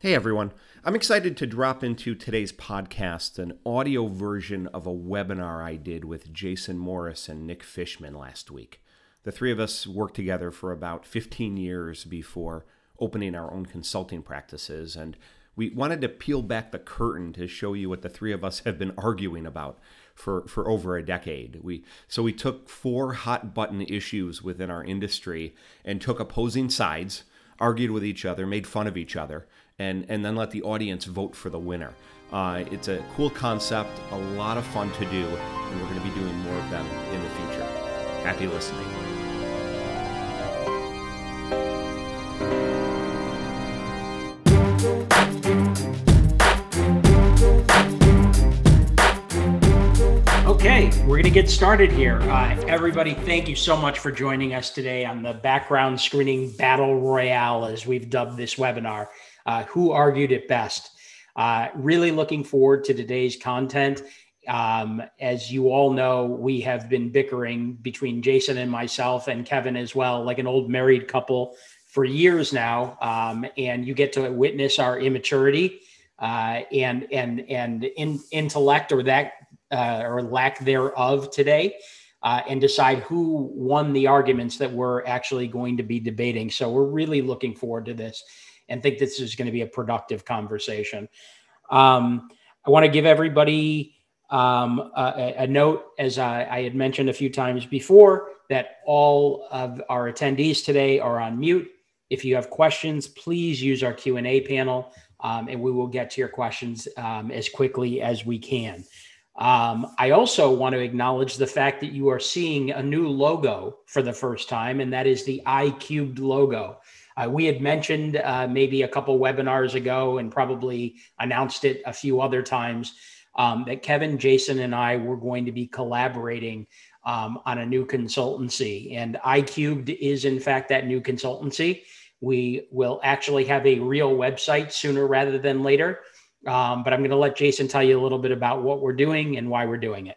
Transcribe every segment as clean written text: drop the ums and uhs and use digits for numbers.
Hey everyone, I'm excited to drop into today's podcast an audio version of a webinar I did with Jason Morris and Nick Fishman last week. The three of us worked together for about 15 years before opening our own consulting practices, and we wanted to peel back the curtain to show you what the three of us have been arguing about for over a decade. So we took four hot button issues within our industry and took opposing sides, argued with each other, made fun of each other, and then let the audience vote for the winner. It's a cool concept, a lot of fun to do, and we're going to be doing more of them in the future. Happy listening. Okay, we're going to get started here. Everybody, thank you so much for joining us today on the Background Screening Battle Royale, as we've dubbed this webinar. Who argued it best? Really looking forward to today's content. As you all know, we have been bickering between Jason and myself and Kevin as well, like an old married couple for years now. And you get to witness our immaturity and intellect or that or lack thereof today and decide who won the arguments that we're actually going to be debating. So we're really looking forward to this and think this is going to be a productive conversation. I want to give everybody a note, as I had mentioned a few times before, that all of our attendees today are on mute. If you have questions, please use our Q&A panel, and we will get to your questions as quickly as we can. I also want to acknowledge the fact that you are seeing a new logo for the first time, and that is the iCubed logo. We had mentioned maybe a couple webinars ago and probably announced it a few other times that Kevin, Jason, and I were going to be collaborating on a new consultancy. And iCubed is, in fact, that new consultancy. We will actually have a real website sooner rather than later. But I'm going to let Jason tell you a little bit about what we're doing and why we're doing it.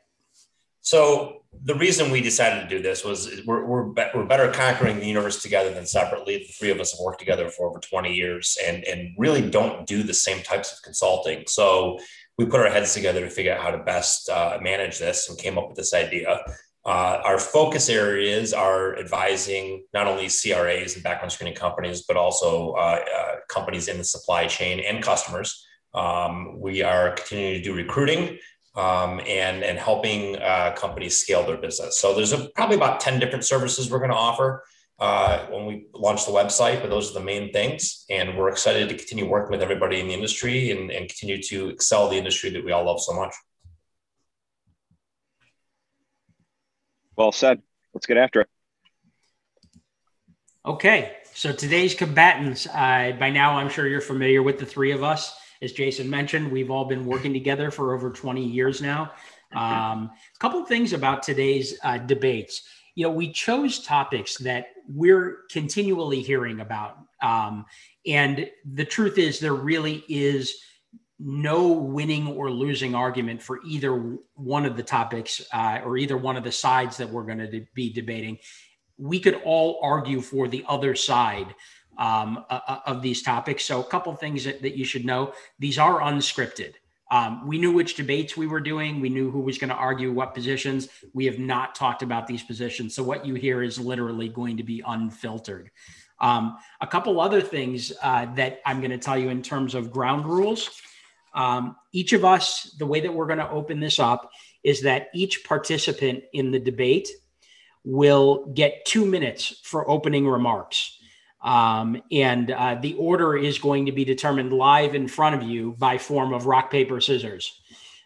So the reason we decided to do this was we're better conquering the universe together than separately. The three of us have worked together for over 20 years and really don't do the same types of consulting. So we put our heads together to figure out how to best manage this and came up with this idea. Our focus areas are advising not only CRAs and background screening companies, but also companies in the supply chain and customers. We are continuing to do recruiting and helping companies scale their business. So there's probably about 10 different services we're going to offer when we launch the website, but those are the main things. And we're excited to continue working with everybody in the industry and continue to excel the industry that we all love so much. Well said. Let's get after it. Okay. So today's combatants, by now I'm sure you're familiar with the three of us. As Jason mentioned, we've all been working together for over 20 years now. A couple of things about today's debates. You know, we chose topics that we're continually hearing about. And the truth is there really is no winning or losing argument for either one of the topics or either one of the sides that we're going to be debating. We could all argue for the other side of these topics. So a couple of things that you should know, these are unscripted. We knew which debates we were doing. We knew who was going to argue what positions. We have not talked about these positions. So what you hear is literally going to be unfiltered. A couple other things that I'm going to tell you in terms of ground rules. Each of us, the way that we're going to open this up is that each participant in the debate will get 2 minutes for opening remarks. And the order is going to be determined live in front of you by form of rock, paper, scissors.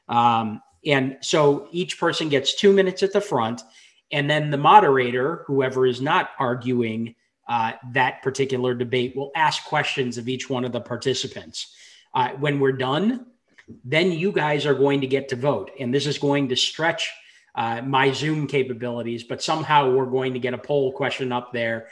And so each person gets 2 minutes at the front, and then the moderator, whoever is not arguing that particular debate, will ask questions of each one of the participants. When we're done, then you guys are going to get to vote. And this is going to stretch my Zoom capabilities, but somehow we're going to get a poll question up there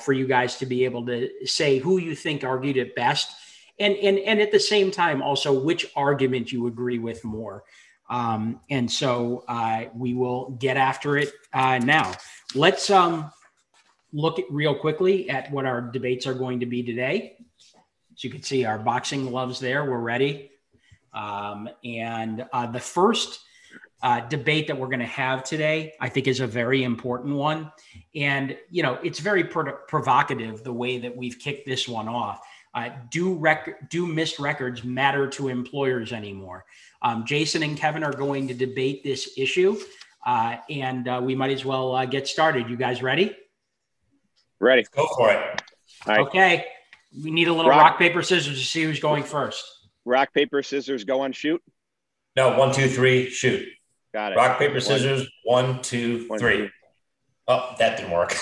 for you guys to be able to say who you think argued it best, and at the same time also which argument you agree with more. And so we will get after it now. Let's look real quickly at what our debates are going to be today. As you can see, our boxing gloves there, we're ready. The first debate that we're going to have today, I think, is a very important one. And, you know, it's very provocative the way that we've kicked this one off. Do missed records matter to employers anymore? Jason and Kevin are going to debate this issue, we might as well get started. You guys ready? Ready. Go for it. All right. Okay. We need a little rock, paper, scissors to see who's going first. Rock, paper, scissors, go on, shoot? No, 1, 2, 3, shoot. Got it. Rock, paper, scissors, one, two, three. Oh, that didn't work.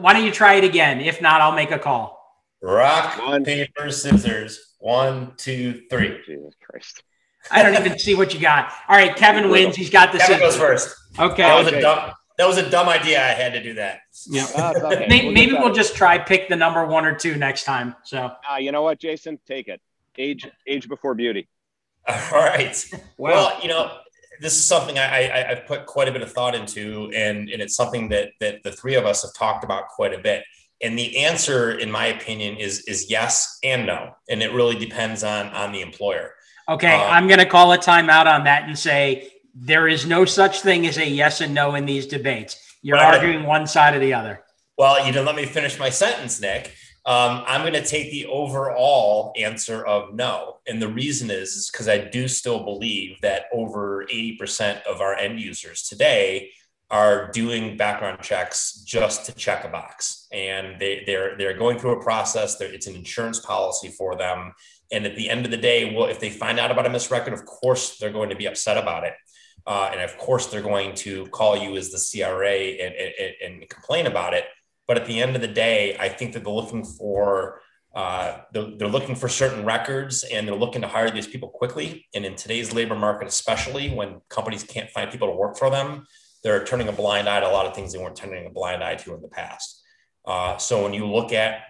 Why don't you try it again? If not, I'll make a call. Rock, paper, scissors, 1, 2, 3. Jesus Christ. I don't even see what you got. All right, Kevin wins. He's got the scissors. Kevin goes first. Okay. That was a dumb idea. I had to do that. Yeah. Okay. Maybe we'll just try pick the number 1 or 2 next time. So you know what, Jason? Take it. Age before beauty. All right. Well, you know, this is something I've put quite a bit of thought into, and it's something that the three of us have talked about quite a bit. And the answer, in my opinion, is yes and no. And it really depends on the employer. Okay, I'm going to call a timeout on that and say there is no such thing as a yes and no in these debates. You're arguing one side or the other. Well, you didn't let me finish my sentence, Nick. I'm going to take the overall answer of no. And the reason is because I do still believe that over 80% of our end users today are doing background checks just to check a box. And they're going through a process. It's an insurance policy for them. And at the end of the day, well, if they find out about a missed record, of course, they're going to be upset about it. And of course, they're going to call you as the CRA and complain about it. But at the end of the day, I think that they're looking for certain records, and they're looking to hire these people quickly. And in today's labor market, especially when companies can't find people to work for them, they're turning a blind eye to a lot of things they weren't turning a blind eye to in the past. So when you look at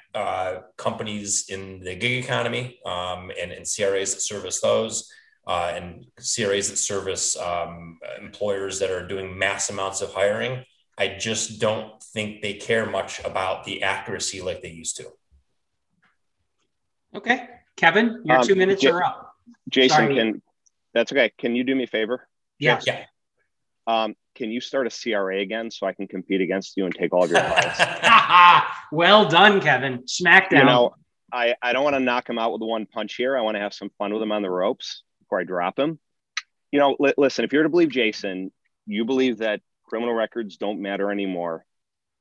companies in the gig economy and CRAs that service those and CRAs that service employers that are doing mass amounts of hiring, I just don't think they care much about the accuracy like they used to. Okay. Kevin, your 2 minutes are up. Jason, that's okay. Can you do me a favor? Yes. Yeah. Can you start a CRA again so I can compete against you and take all of your files? Well done, Kevin. Smackdown. You know, I don't want to knock him out with one punch here. I want to have some fun with him on the ropes before I drop him. You know, listen, if you're to believe Jason, you believe that criminal records don't matter anymore.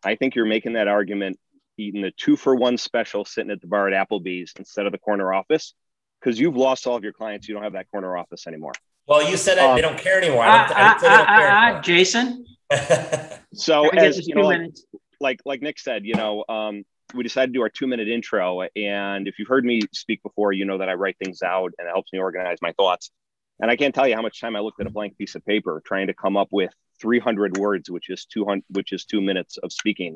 I think you're making that argument eating the 2-for-1 special sitting at the bar at Applebee's instead of the corner office because you've lost all of your clients. You don't have that corner office anymore. Well, you said they don't care anymore. I don't care anymore. Jason. So as you know, like Nick said, you know, we decided to do our 2-minute intro. And if you've heard me speak before, you know that I write things out and it helps me organize my thoughts. And I can't tell you how much time I looked at a blank piece of paper trying to come up with 300 words, which is 2 minutes of speaking.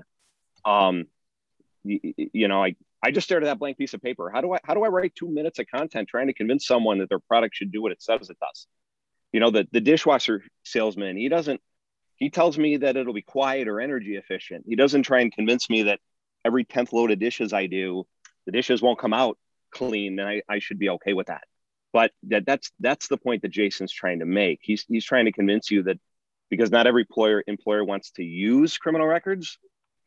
You know, I just stared at that blank piece of paper. How do I write 2 minutes of content trying to convince someone that their product should do what it says it does? You know, the dishwasher salesman, he tells me that it'll be quiet or energy efficient. He doesn't try and convince me that every 10th load of dishes I do, the dishes won't come out clean and I should be okay with that. But that's the point that Jason's trying to make. He's trying to convince you that because not every employer wants to use criminal records,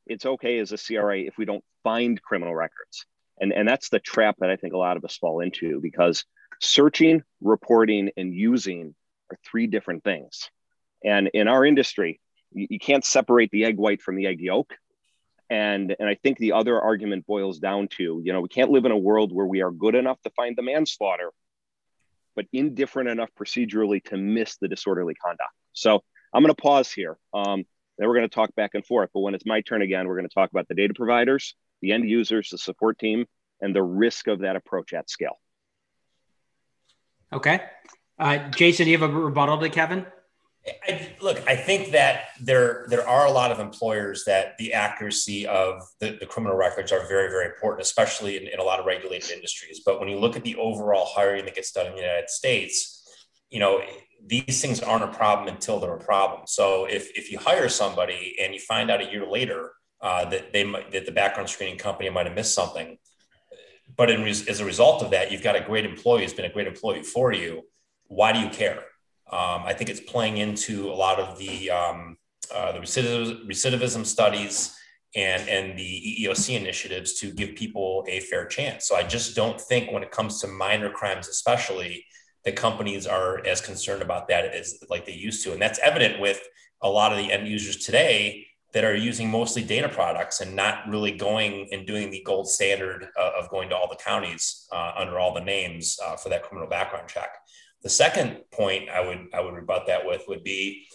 it's okay as a CRA if we don't find criminal records. And that's the trap that I think a lot of us fall into because searching, reporting, and using are 3 different things. And in our industry, you can't separate the egg white from the egg yolk. And I think the other argument boils down to, you know, we can't live in a world where we are good enough to find the manslaughter, but indifferent enough procedurally to miss the disorderly conduct. So I'm going to pause here. Then we're going to talk back and forth. But when it's my turn again, we're going to talk about the data providers, the end users, the support team, and the risk of that approach at scale. Okay. Jason, do you have a rebuttal to Kevin? I think that there are a lot of employers that the accuracy of the criminal records are very, very important, especially in a lot of regulated industries. But when you look at the overall hiring that gets done in the United States, you know, these things aren't a problem until they're a problem. So if you hire somebody and you find out a year later that the background screening company might have missed something, But as a result of that, you've got a great employee who's been a great employee for you. Why do you care? I think it's playing into a lot of the recidivism studies and the EEOC initiatives to give people a fair chance. So I just don't think when it comes to minor crimes, especially, that companies are as concerned about that as like they used to. And that's evident with a lot of the end users today that are using mostly data products and not really going and doing the gold standard of going to all the counties under all the names for that criminal background check. The second point I would rebut that with would be,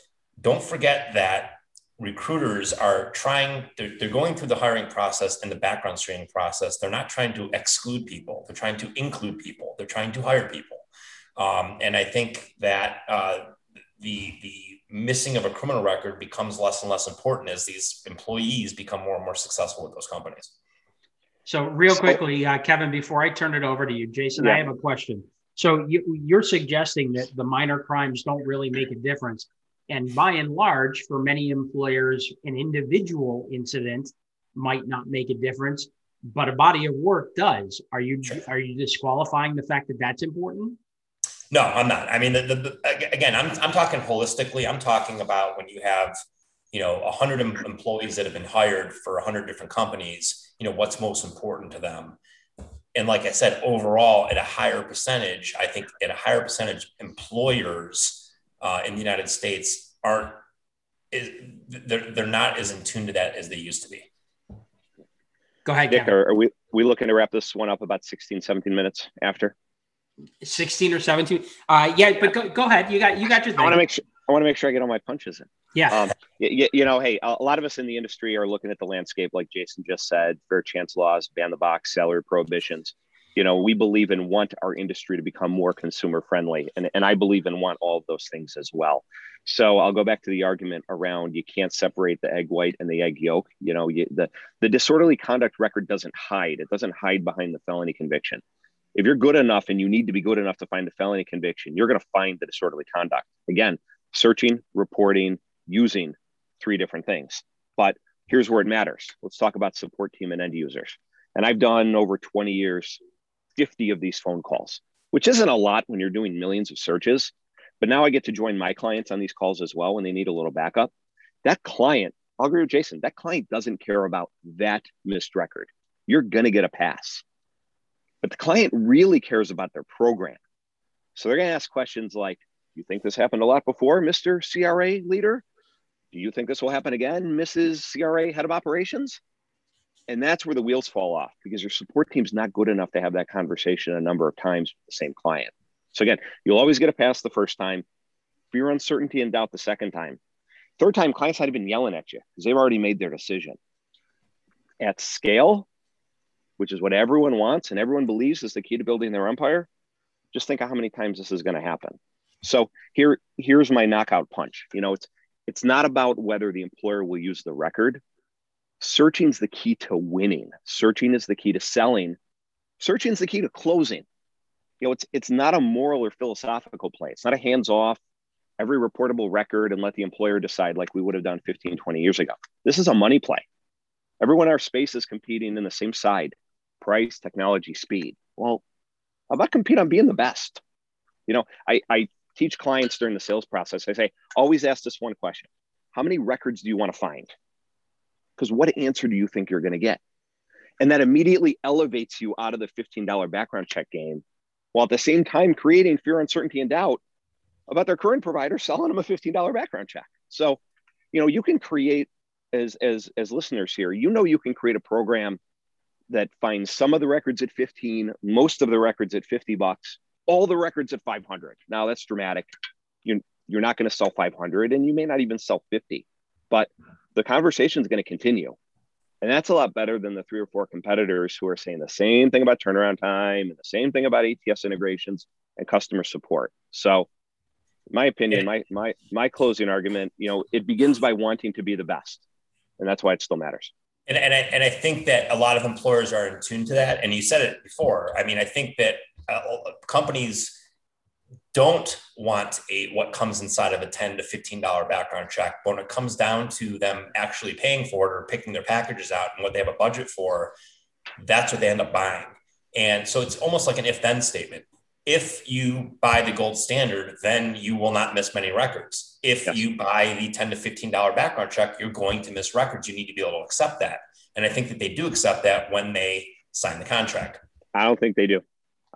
don't forget that recruiters are trying, they're going through the hiring process and the background screening process. They're not trying to exclude people. They're trying to include people. They're trying to hire people. And I think that the missing of a criminal record becomes less and less important as these employees become more and more successful with those companies. So real quickly, Kevin, before I turn it over to you, Jason, yeah. I have a question. So you're suggesting that the minor crimes don't really make a difference. And by and large, for many employers, an individual incident might not make a difference, but a body of work does. Are you disqualifying the fact that that's important? No, I'm not. I mean, again, I'm talking holistically. I'm talking about when you have, 100 employees that have been hired for 100 different companies, what's most important to them. And like I said, overall, at a higher percentage, employers in the United States they're not as in tune to that as they used to be. Go ahead, Nick. Are we looking to wrap this one up about 16, 17 minutes after? 16 or 17. Yeah, but go ahead. You got your thing. I want to make sure I get all my punches in. Yeah. Hey, a lot of us in the industry are looking at the landscape, like Jason just said, fair chance laws, ban the box, salary prohibitions. We believe and want our industry to become more consumer friendly. And I believe and want all of those things as well. So I'll go back to the argument around you can't separate the egg white and the egg yolk. The disorderly conduct record doesn't hide. It doesn't hide behind the felony conviction. If you're good enough and you need to be good enough to find the felony conviction, you're going to find the disorderly conduct. Again, searching, reporting, using, three different things. But here's where it matters. Let's talk about support team and end users. And I've done over 20 years, 50 of these phone calls, which isn't a lot when you're doing millions of searches. But now I get to join my clients on these calls as well when they need a little backup. That client, I'll agree with Jason, that client doesn't care about that missed record. You're going to get a pass. But the client really cares about their program. So they're going to ask questions like, do you think this happened a lot before, Mr. CRA leader? Do you think this will happen again, Mrs. CRA head of operations? And that's where the wheels fall off, because your support team's not good enough to have that conversation a number of times with the same client. So again, you'll always get a pass the first time, fear, uncertainty, and doubt the second time. Third time, clients might have been yelling at you because they've already made their decision. At scale, which is what everyone wants and everyone believes is the key to building their empire, just think of how many times this is going to happen. So here's my knockout punch. It's not about whether the employer will use the record. Searching is the key to winning. Searching is the key to selling. Searching is the key to closing. It's not a moral or philosophical play. It's not a hands-off, every reportable record and let the employer decide like we would have done 15, 20 years ago. This is a money play. Everyone in our space is competing in the same side. Price, technology, speed. Well, how about compete on being the best? I teach clients during the sales process. I say, always ask this one question. How many records do you want to find? Because what answer do you think you're going to get? And that immediately elevates you out of the $15 background check game, while at the same time creating fear, uncertainty, and doubt about their current provider selling them a $15 background check. So, you can create, as listeners here, you can create a program that finds some of the records at 15, most of the records at $50, all the records at 500. Now that's dramatic. You're not going to sell 500 and you may not even sell 50, but the conversation is going to continue. And that's a lot better than the 3 or 4 competitors who are saying the same thing about turnaround time and the same thing about ATS integrations and customer support. So in my opinion, my closing argument, it begins by wanting to be the best. And that's why it still matters. And I think that a lot of employers are in tune to that. And you said it before. I mean, I think that companies don't want what comes inside of a $10 to $15 background check. But when it comes down to them actually paying for it or picking their packages out and what they have a budget for, that's what they end up buying. And so it's almost like an if-then statement. If you buy the gold standard, then you will not miss many records. If you buy the $10 to $15 background check, you're going to miss records. You need to be able to accept that. And I think that they do accept that when they sign the contract. I don't think they do.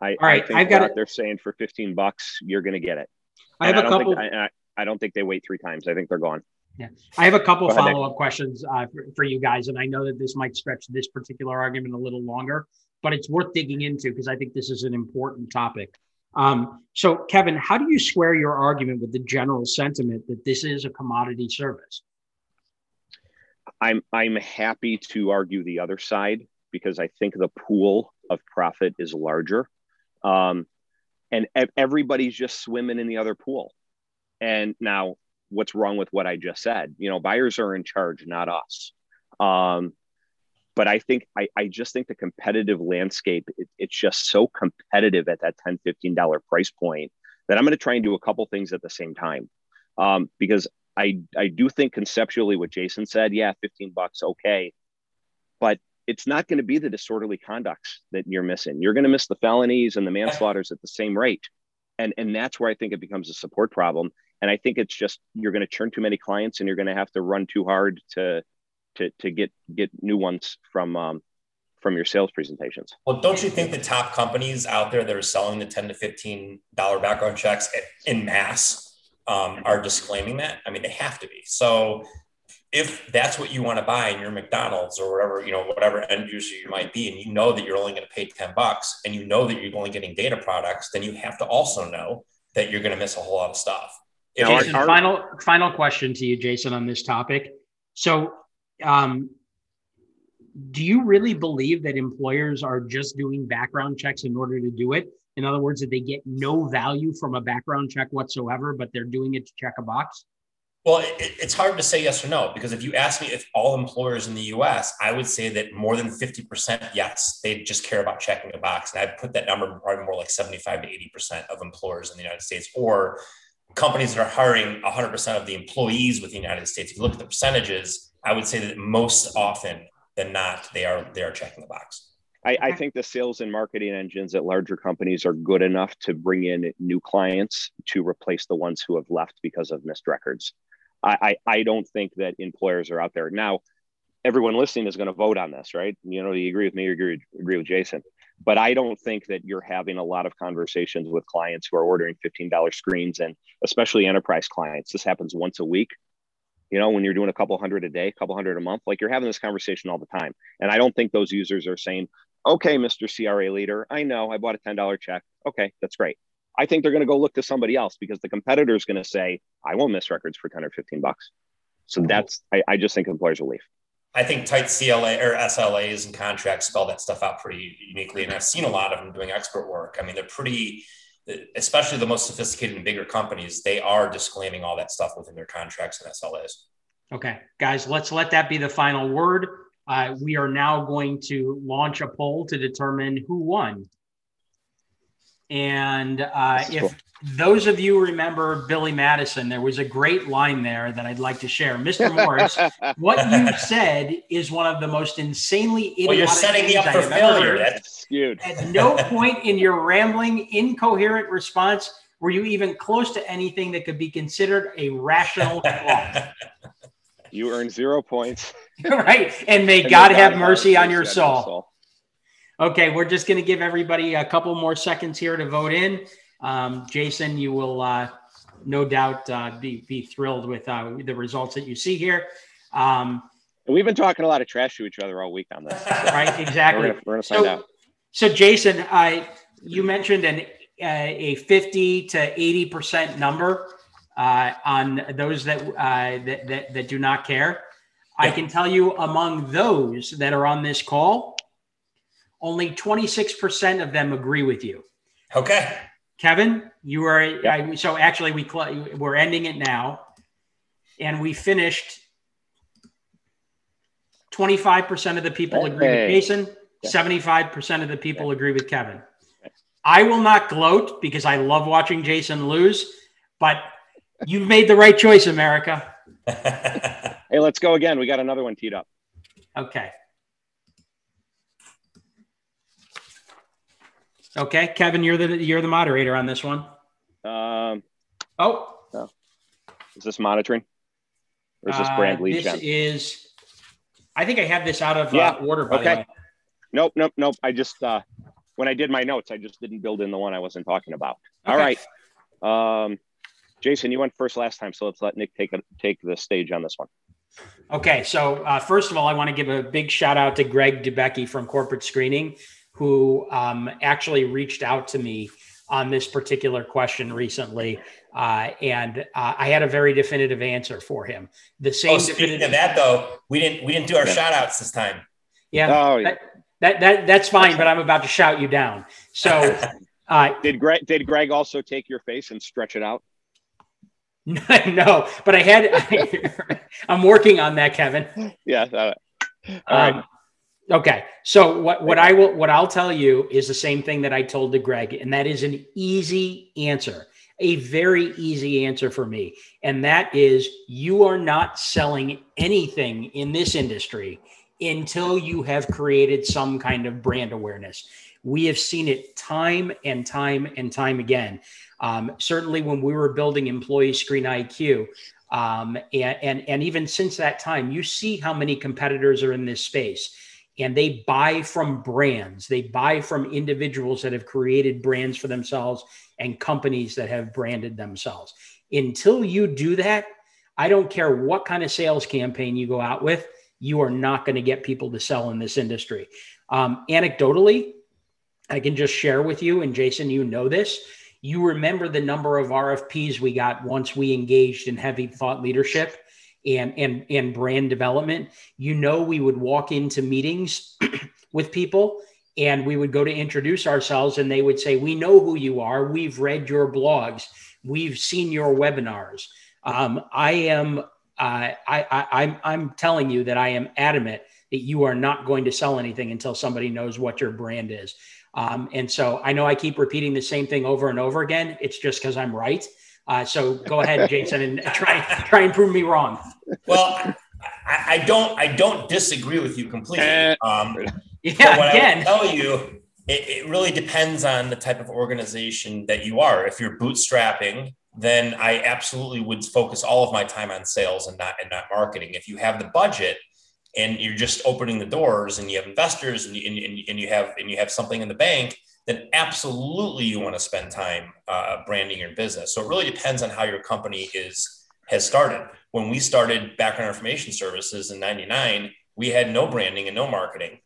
I think they're saying for $15, you're going to get it. I don't think they wait three times. I think they're gone. Yeah. I have a couple follow-up questions for you guys. And I know that this might stretch this particular argument a little longer, but it's worth digging into because I think this is an important topic. So Kevin, how do you square your argument with the general sentiment that this is a commodity service? I'm happy to argue the other side because I think the pool of profit is larger. And everybody's just swimming in the other pool. And now what's wrong with what I just said? You know, buyers are in charge, not us. But I think, I just think the competitive landscape, it's just so competitive at that $10, $15 price point that I'm going to try and do a couple things at the same time. Because I do think conceptually what Jason said, yeah, $15, okay. But it's not going to be the disorderly conducts that you're missing. You're going to miss the felonies and the manslaughters at the same rate. And that's where I think it becomes a support problem. And I think it's just, you're going to churn too many clients and you're going to have to run too hard to get new ones from your sales presentations. Well, don't you think the top companies out there that are selling the $10 to $15 background checks in mass are disclaiming that? I mean, they have to be. So if that's what you want to buy in your McDonald's or whatever, you know, whatever end user you might be, and you know that you're only going to pay $10 and you know that you're only getting data products, then you have to also know that you're going to miss a whole lot of stuff. Jason, final question to you, Jason, on this topic. So do you really believe that employers are just doing background checks in order to do it? In other words, that they get no value from a background check whatsoever, but they're doing it to check a box? Well, it's hard to say yes or no, because if you ask me if all employers in the US, I would say that more than 50%, yes, they just care about checking a box. And I'd put that number probably more like 75 to 80% of employers in the United States, or companies that are hiring 100% of the employees within the United States. If you look at the percentages, I would say that most often than not, they are checking the box. I think the sales and marketing engines at larger companies are good enough to bring in new clients to replace the ones who have left because of missed records. I don't think that employers are out there. Now, everyone listening is going to vote on this, right? You know, do you agree with me or agree with Jason? But I don't think that you're having a lot of conversations with clients who are ordering $15 screens, and especially enterprise clients. This happens once a week. You know, when you're doing a couple hundred a day, a couple hundred a month, like you're having this conversation all the time. And I don't think those users are saying, okay, Mr. CRA leader, I know I bought a $10 check. Okay, that's great. I think they're going to go look to somebody else because the competitor is going to say, I won't miss records for 10 or $15. So that's, I just think employers will leave. I think tight CLA or SLAs and contracts spell that stuff out pretty uniquely. And I've seen a lot of them doing expert work. I mean, they're pretty, especially the most sophisticated and bigger companies, they are disclaiming all that stuff within their contracts and SLAs. Okay, guys, let's let that be the final word. We are now going to launch a poll to determine who won. And if those of you remember Billy Madison, there was a great line there that I'd like to share. Mr. Morris, what you said is one of the most insanely idiotic. Well, you're setting me up for failure. That's skewed. At no point in your rambling, incoherent response were you even close to anything that could be considered a rational thought. You earned 0 points. Right. And may God have mercy on your soul. Okay, we're just going to give everybody a couple more seconds here to vote in. Jason, you will no doubt be thrilled with the results that you see here. We've been talking a lot of trash to each other all week on this. So. Right, exactly. We're going to find out. So Jason, you mentioned a 50 to 80% number on those that do not care. Yeah. I can tell you among those that are on this call, only 26% of them agree with you. Okay. Kevin, you are, yep. So actually we're ending it now. And we finished 25% of the people agree with Jason. Yeah. 75% of the people agree with Kevin. Yeah. I will not gloat because I love watching Jason lose, but you've made the right choice, America. Hey, let's go again. We got another one teed up. Okay. Okay, Kevin, you're the moderator on this one. Is this monitoring? Or is this brand lead gen? This is, I think I have this out of order, by the way. Nope. I just, when I did my notes, I just didn't build in the one I wasn't talking about. Okay. All right. Jason, you went first last time, so let's let Nick take the stage on this one. Okay. So first of all, I want to give a big shout out to Greg Debecki from Corporate Screening, who actually reached out to me on this particular question recently. And I had a very definitive answer for him. The same. Oh, speaking of that though, we didn't do our shout outs this time. Yeah. Oh, that's fine, but I'm about to shout you down. So did Greg also take your face and stretch it out? No, but I'm working on that, Kevin. Yeah. All right. Okay. So what I'll tell you is the same thing that I told to Greg, and that is an easy answer, a very easy answer for me. And that is, you are not selling anything in this industry until you have created some kind of brand awareness. We have seen it time and time again. Certainly when we were building Employee Screen IQ, and even since that time, you see how many competitors are in this space. And they buy from brands. They buy from individuals that have created brands for themselves and companies that have branded themselves. Until you do that, I don't care what kind of sales campaign you go out with, you are not going to get people to sell in this industry. Anecdotally, I can just share with you, and Jason, you know this, you remember the number of RFPs we got once we engaged in heavy thought leadership and brand development. You know, we would walk into meetings with people and we would go to introduce ourselves and they would say, we know who you are. We've read your blogs. We've seen your webinars. I'm telling you that I am adamant that you are not going to sell anything until somebody knows what your brand is. And so I know I keep repeating the same thing over and over again. It's just because I'm right. So go ahead, Jason, and try and prove me wrong. Well, I don't disagree with you completely. I will tell you, it really depends on the type of organization that you are. If you're bootstrapping, then I absolutely would focus all of my time on sales and not marketing. If you have the budget and you're just opening the doors and you have investors and you have something in the bank, then absolutely you want to spend time branding your business. So it really depends on how your company has started. When we started Background Information Services in 99, we had no branding and no marketing.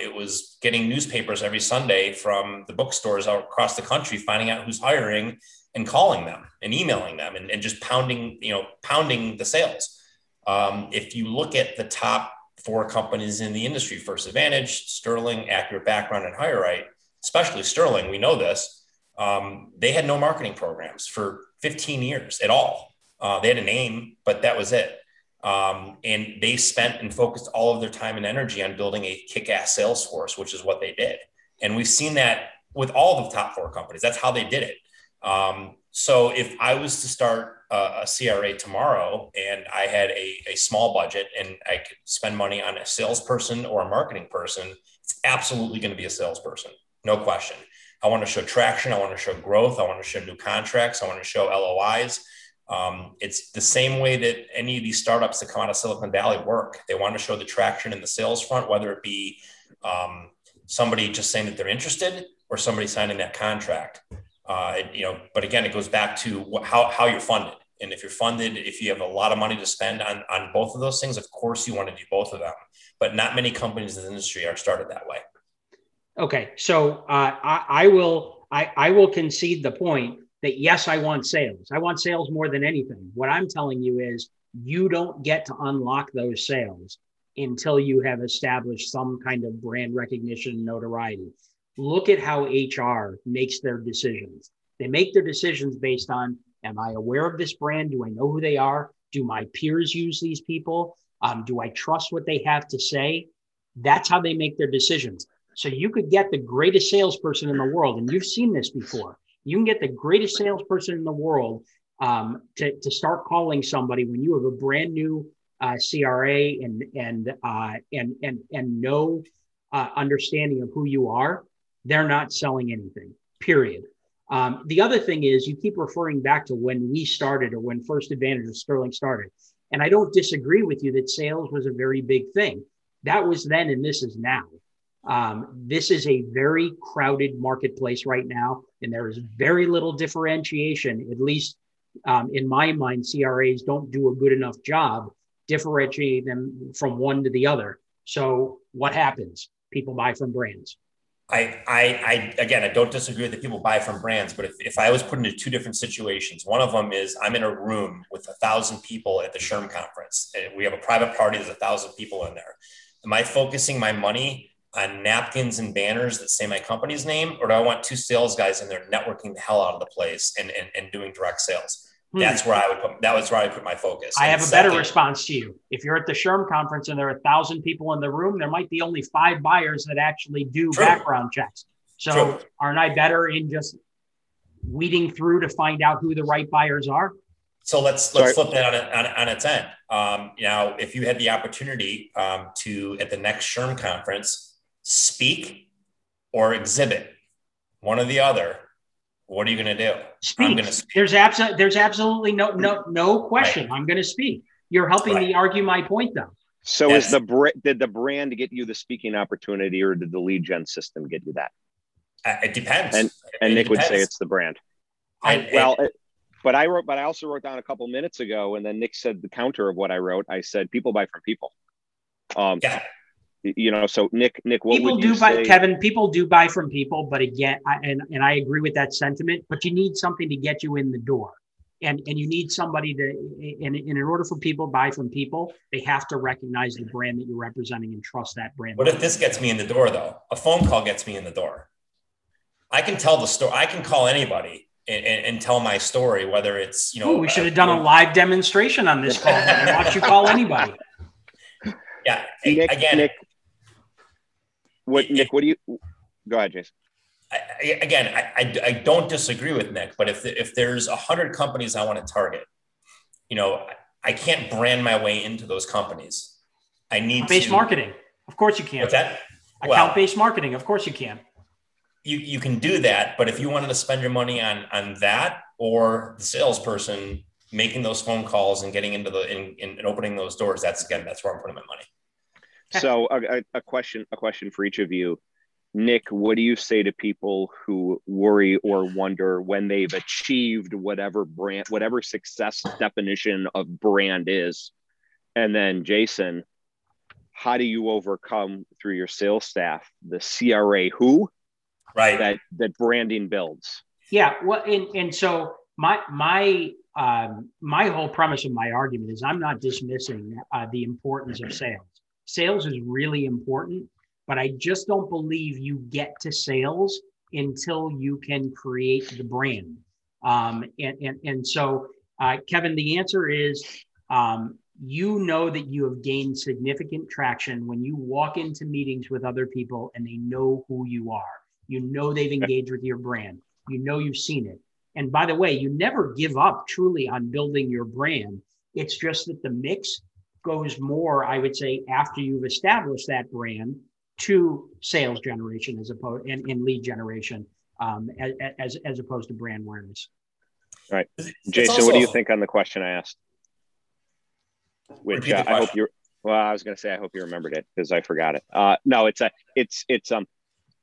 It was getting newspapers every Sunday from the bookstores out across the country, finding out who's hiring and calling them and emailing them and just pounding the sales. If you look at the top four companies in the industry, First Advantage, Sterling, Accurate Background, and Hire Right, especially Sterling, we know this, they had no marketing programs for 15 years at all. They had a name, but that was it. And they spent and focused all of their time and energy on building a kick-ass sales force, which is what they did. And we've seen that with all the top four companies. That's how they did it. So if I was to start a CRA tomorrow and I had a small budget and I could spend money on a salesperson or a marketing person, it's absolutely going to be a salesperson. No question. I want to show traction. I want to show growth. I want to show new contracts. I want to show LOIs. It's the same way that any of these startups that come out of Silicon Valley work. They want to show the traction in the sales front, whether it be somebody just saying that they're interested or somebody signing that contract. But again, it goes back to how you're funded. And if you're funded, if you have a lot of money to spend on both of those things, of course you want to do both of them. But not many companies in the industry are started that way. Okay, so I will concede the point that yes, I want sales. I want sales more than anything. What I'm telling you is you don't get to unlock those sales until you have established some kind of brand recognition, notoriety. Look at how HR makes their decisions. They make their decisions based on, am I aware of this brand? Do I know who they are? Do my peers use these people? Do I trust what they have to say? That's how they make their decisions. So you could get the greatest salesperson in the world, and you've seen this before. You can get the greatest salesperson in the world to start calling somebody when you have a brand new CRA and no understanding of who you are. They're not selling anything, period. The other thing is you keep referring back to when we started or when First Advantage or Sterling started. And I don't disagree with you that sales was a very big thing. That was then and this is now. This is a very crowded marketplace right now, and there is very little differentiation, at least in my mind. CRAs don't do a good enough job differentiating them from one to the other. So what happens? People buy from brands. Again, I don't disagree with that people buy from brands, but if I was put into two different situations, one of them is I'm in a room with 1,000 people at the SHRM conference. We have a private party. There's 1,000 people in there. Am I focusing my money on napkins and banners that say my company's name, or do I want two sales guys in there networking the hell out of the place and doing direct sales? That's where I would put, that was where I put my focus. I have a better response to you. If you're at the SHRM conference and there are 1,000 people in the room, there might be only 5 buyers that actually do background checks. So aren't I better in just weeding through to find out who the right buyers are? So let's flip that on its end. Now, if you had the opportunity to, at the next SHRM conference, speak or exhibit, one or the other, what are you going to do? Speak. I'm going to speak. There's absolutely no question. Right. I'm going to speak. You're helping me argue my point, though. So did the brand get you the speaking opportunity, or did the lead gen system get you that? It depends. And Nick depends. Would say it's the brand. But I also wrote down a couple minutes ago, and then Nick said the counter of what I wrote. I said people buy from people. Yeah. You know, so Nick, what people would you say? Kevin, people do buy from people, but again, and I agree with that sentiment, but you need something to get you in the door, and you need somebody to, and in order for people to buy from people, they have to recognize the brand that you're representing and trust that brand. What if this gets me in the door though? A phone call gets me in the door. I can tell the story. I can call anybody and tell my story, whether it's, you know, ooh, we should have done a live demonstration on this call. I watch you call anybody. Yeah. Nick, what do you go ahead, Jason? I don't disagree with Nick, but if there's 100 companies I want to target, you know, I can't brand my way into those companies. I need account-based marketing. Of course you can. What's that? Account-based marketing. Of course you can. You can do that, but if you wanted to spend your money on that or the salesperson making those phone calls and getting into and opening those doors, that's where I'm putting my money. So a question for each of you. Nick, what do you say to people who worry or wonder when they've achieved whatever success definition of brand is? And then Jason, how do you overcome through your sales staff the CRA who, right, that branding builds? Yeah, well, and so my whole premise of my argument is I'm not dismissing the importance of sales. Sales is really important, but I just don't believe you get to sales until you can create the brand. So, Kevin, the answer is you know that you have gained significant traction when you walk into meetings with other people and they know who you are. You know they've engaged with your brand. You know you've seen it. And by the way, you never give up truly on building your brand. It's just that the mix goes more, I would say, after you've established that brand to sales generation as opposed and lead generation as opposed to brand awareness. All right, Jason, what do you think on the question I asked? Which I hope you. Well, I was going to say I hope you remembered it because I forgot it. No, it's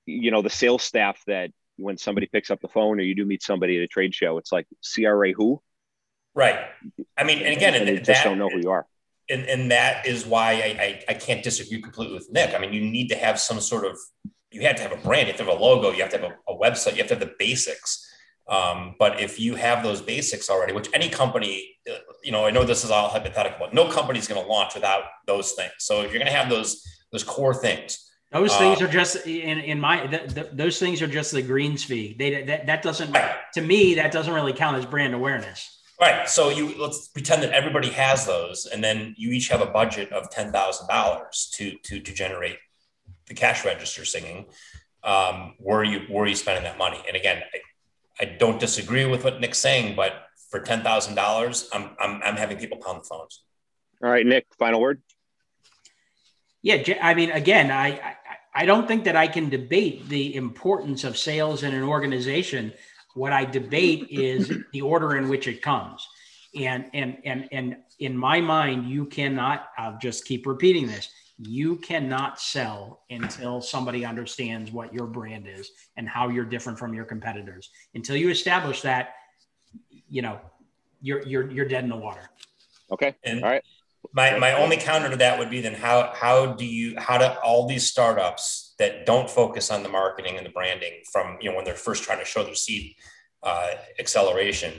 you know, the sales staff that when somebody picks up the phone or you do meet somebody at a trade show, it's like CRA who, right? I mean, and again, and they just don't know who you are. And that is why I can't disagree completely with Nick. I mean, you need to have some sort of, you have to have a brand, you have to have a logo, you have to have a website, you have to have the basics. But if you have those basics already, which any company, you know, I know this is all hypothetical, but no company's going to launch without those things. So if you're going to have those core things. Those things are just, those things are just the greens fee. That doesn't, to me, that doesn't really count as brand awareness. Right. So let's pretend that everybody has those, and then you each have a budget of $10,000 to generate the cash register singing. Where are you spending that money? And again, I don't disagree with what Nick's saying, but for $10,000, I'm having people pound the phones. All right, Nick, final word. Yeah, I mean, again, I I don't think that I can debate the importance of sales in an organization. What I debate is the order in which it comes. And in my mind, you cannot, I'll just keep repeating this, you cannot sell until somebody understands what your brand is and how you're different from your competitors. Until you establish that, you know, you're dead in the water. Okay. All right. My only counter to that would be then how do all these startups that don't focus on the marketing and the branding from, you know, when they're first trying to show their seed acceleration,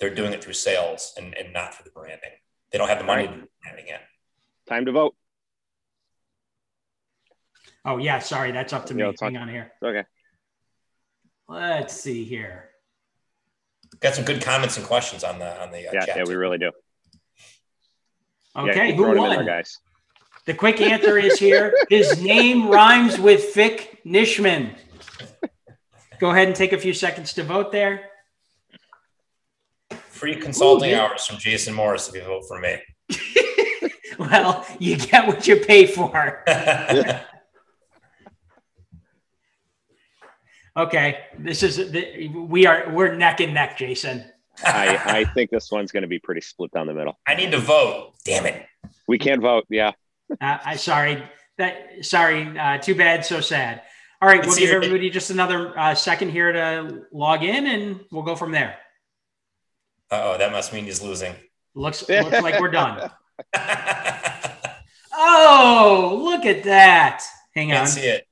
they're doing it through sales and not through the branding. They don't have the money to do branding yet. Time to vote. Oh yeah, sorry, that's up to me. Hang on here. Okay. Let's see here. Got some good comments and questions on the yeah, chat. Yeah, we really do. Okay, yeah, who won? Guys. The quick answer is here. His name rhymes with Vic Nishman. Go ahead and take a few seconds to vote there. Free consulting hours from Jason Morris if you vote for me. Well, you get what you pay for. Okay, this is we're neck and neck, Jason. I think this one's going to be pretty split down the middle. I need to vote. Damn it. We can't vote. Yeah. Too bad. So sad. All right. We'll give everybody just another second here to log in and we'll go from there. Uh-oh. That must mean he's losing. Looks like we're done. Oh, look at that. Hang on. I see it.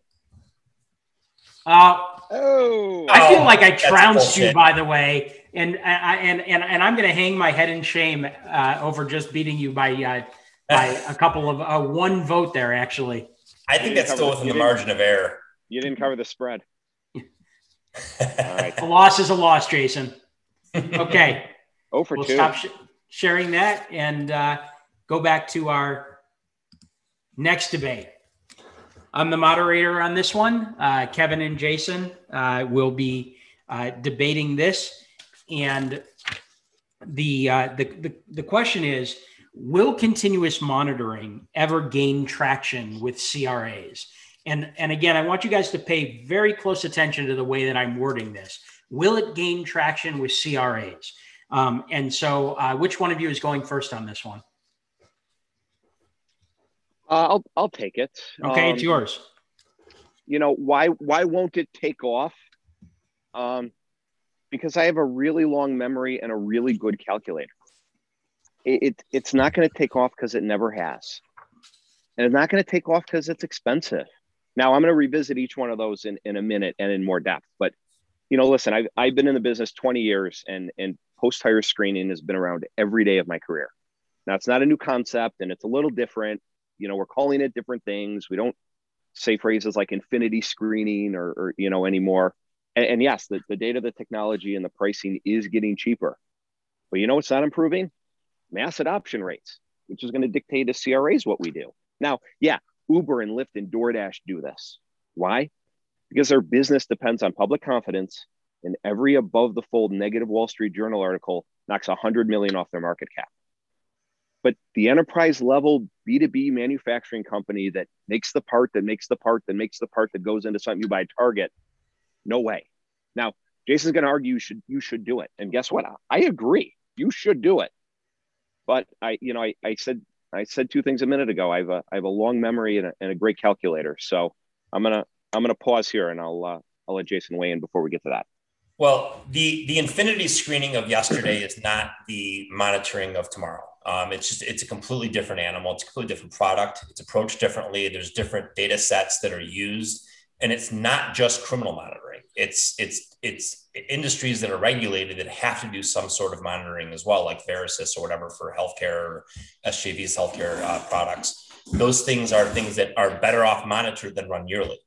I feel like I trounced you, by the way. And I'm going to hang my head in shame over just beating you by a couple of one vote there. Actually, I think that's still within the margin of error. You didn't cover the spread. All right, a loss is a loss, Jason. Okay. 0 for 2. We'll stop sharing that and go back to our next debate. I'm the moderator on this one. Kevin and Jason will be debating this. And the question is, will continuous monitoring ever gain traction with CRAs? And again, I want you guys to pay very close attention to the way that I'm wording this. Will it gain traction with CRAs? So which one of you is going first on this one? I'll take it. Okay, it's yours. You know, why won't it take off? Because I have a really long memory and a really good calculator. It's not going to take off because it never has. And it's not going to take off because it's expensive. Now, I'm going to revisit each one of those in a minute and in more depth. But, you know, listen, I've been in the business 20 years and post-hire screening has been around every day of my career. Now, it's not a new concept and it's a little different. You know, we're calling it different things. We don't say phrases like infinity screening or you know, anymore. And yes, the data, the technology, and the pricing is getting cheaper. But you know what's not improving? Mass adoption rates, which is going to dictate to CRAs what we do. Now, yeah, Uber and Lyft and DoorDash do this. Why? Because their business depends on public confidence, and every above-the-fold negative Wall Street Journal article knocks $100 million off their market cap. But the enterprise-level B2B manufacturing company that makes the part, that makes the part, that makes the part that goes into something you buy at Target, no way. Now, Jason's going to argue you should do it. And guess what? I agree. You should do it. But I said two things a minute ago. I have a long memory and a great calculator. So I'm gonna pause here and I'll let Jason weigh in before we get to that. Well, the infinity screening of yesterday is not the monitoring of tomorrow. It's a completely different animal. It's a completely different product. It's approached differently. There's different data sets that are used. And it's not just criminal monitoring. It's industries that are regulated that have to do some sort of monitoring as well, like Verisys or whatever for healthcare or SJV's healthcare products. Those things are things that are better off monitored than run yearly.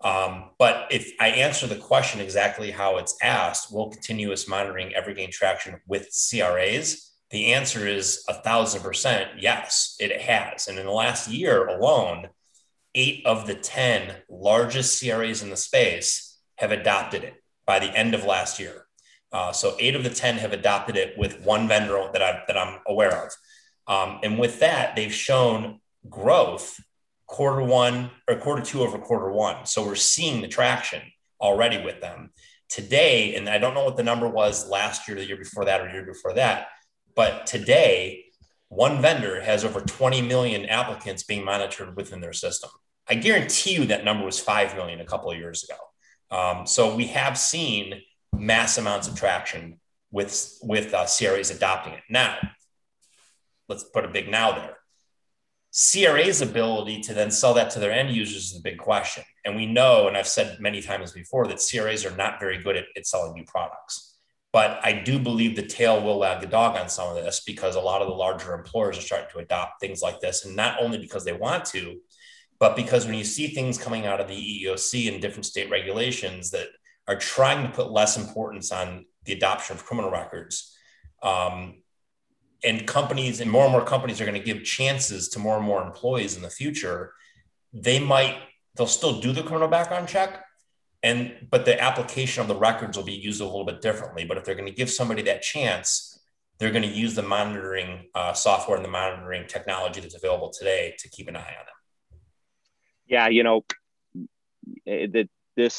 But if I answer the question exactly how it's asked, will continuous monitoring ever gain traction with CRAs? The answer is 1,000% yes, it has. And in the last year alone, 8 of the 10 largest CRAs in the space have adopted it by the end of last year. So 8 of the 10 have adopted it with one vendor that I'm aware of. And with that, they've shown growth quarter one or quarter two over quarter one. So we're seeing the traction already with them today. And I don't know what the number was last year, the year before that, or the year before that, but today one vendor has over 20 million applicants being monitored within their system. I guarantee you that number was 5 million a couple of years ago. So we have seen mass amounts of traction with CRAs adopting it. Now, let's put a big now there. CRA's ability to then sell that to their end users is the big question. And we know, and I've said many times before, that CRAs are not very good at selling new products. But I do believe the tail will wag the dog on some of this, because a lot of the larger employers are starting to adopt things like this. And not only because they want to, but because when you see things coming out of the EEOC and different state regulations that are trying to put less importance on the adoption of criminal records, and companies, and more companies are going to give chances to more and more employees in the future, they'll still do the criminal background check, but the application of the records will be used a little bit differently. But if they're going to give somebody that chance, they're going to use the monitoring software and the monitoring technology that's available today to keep an eye on them. Yeah, this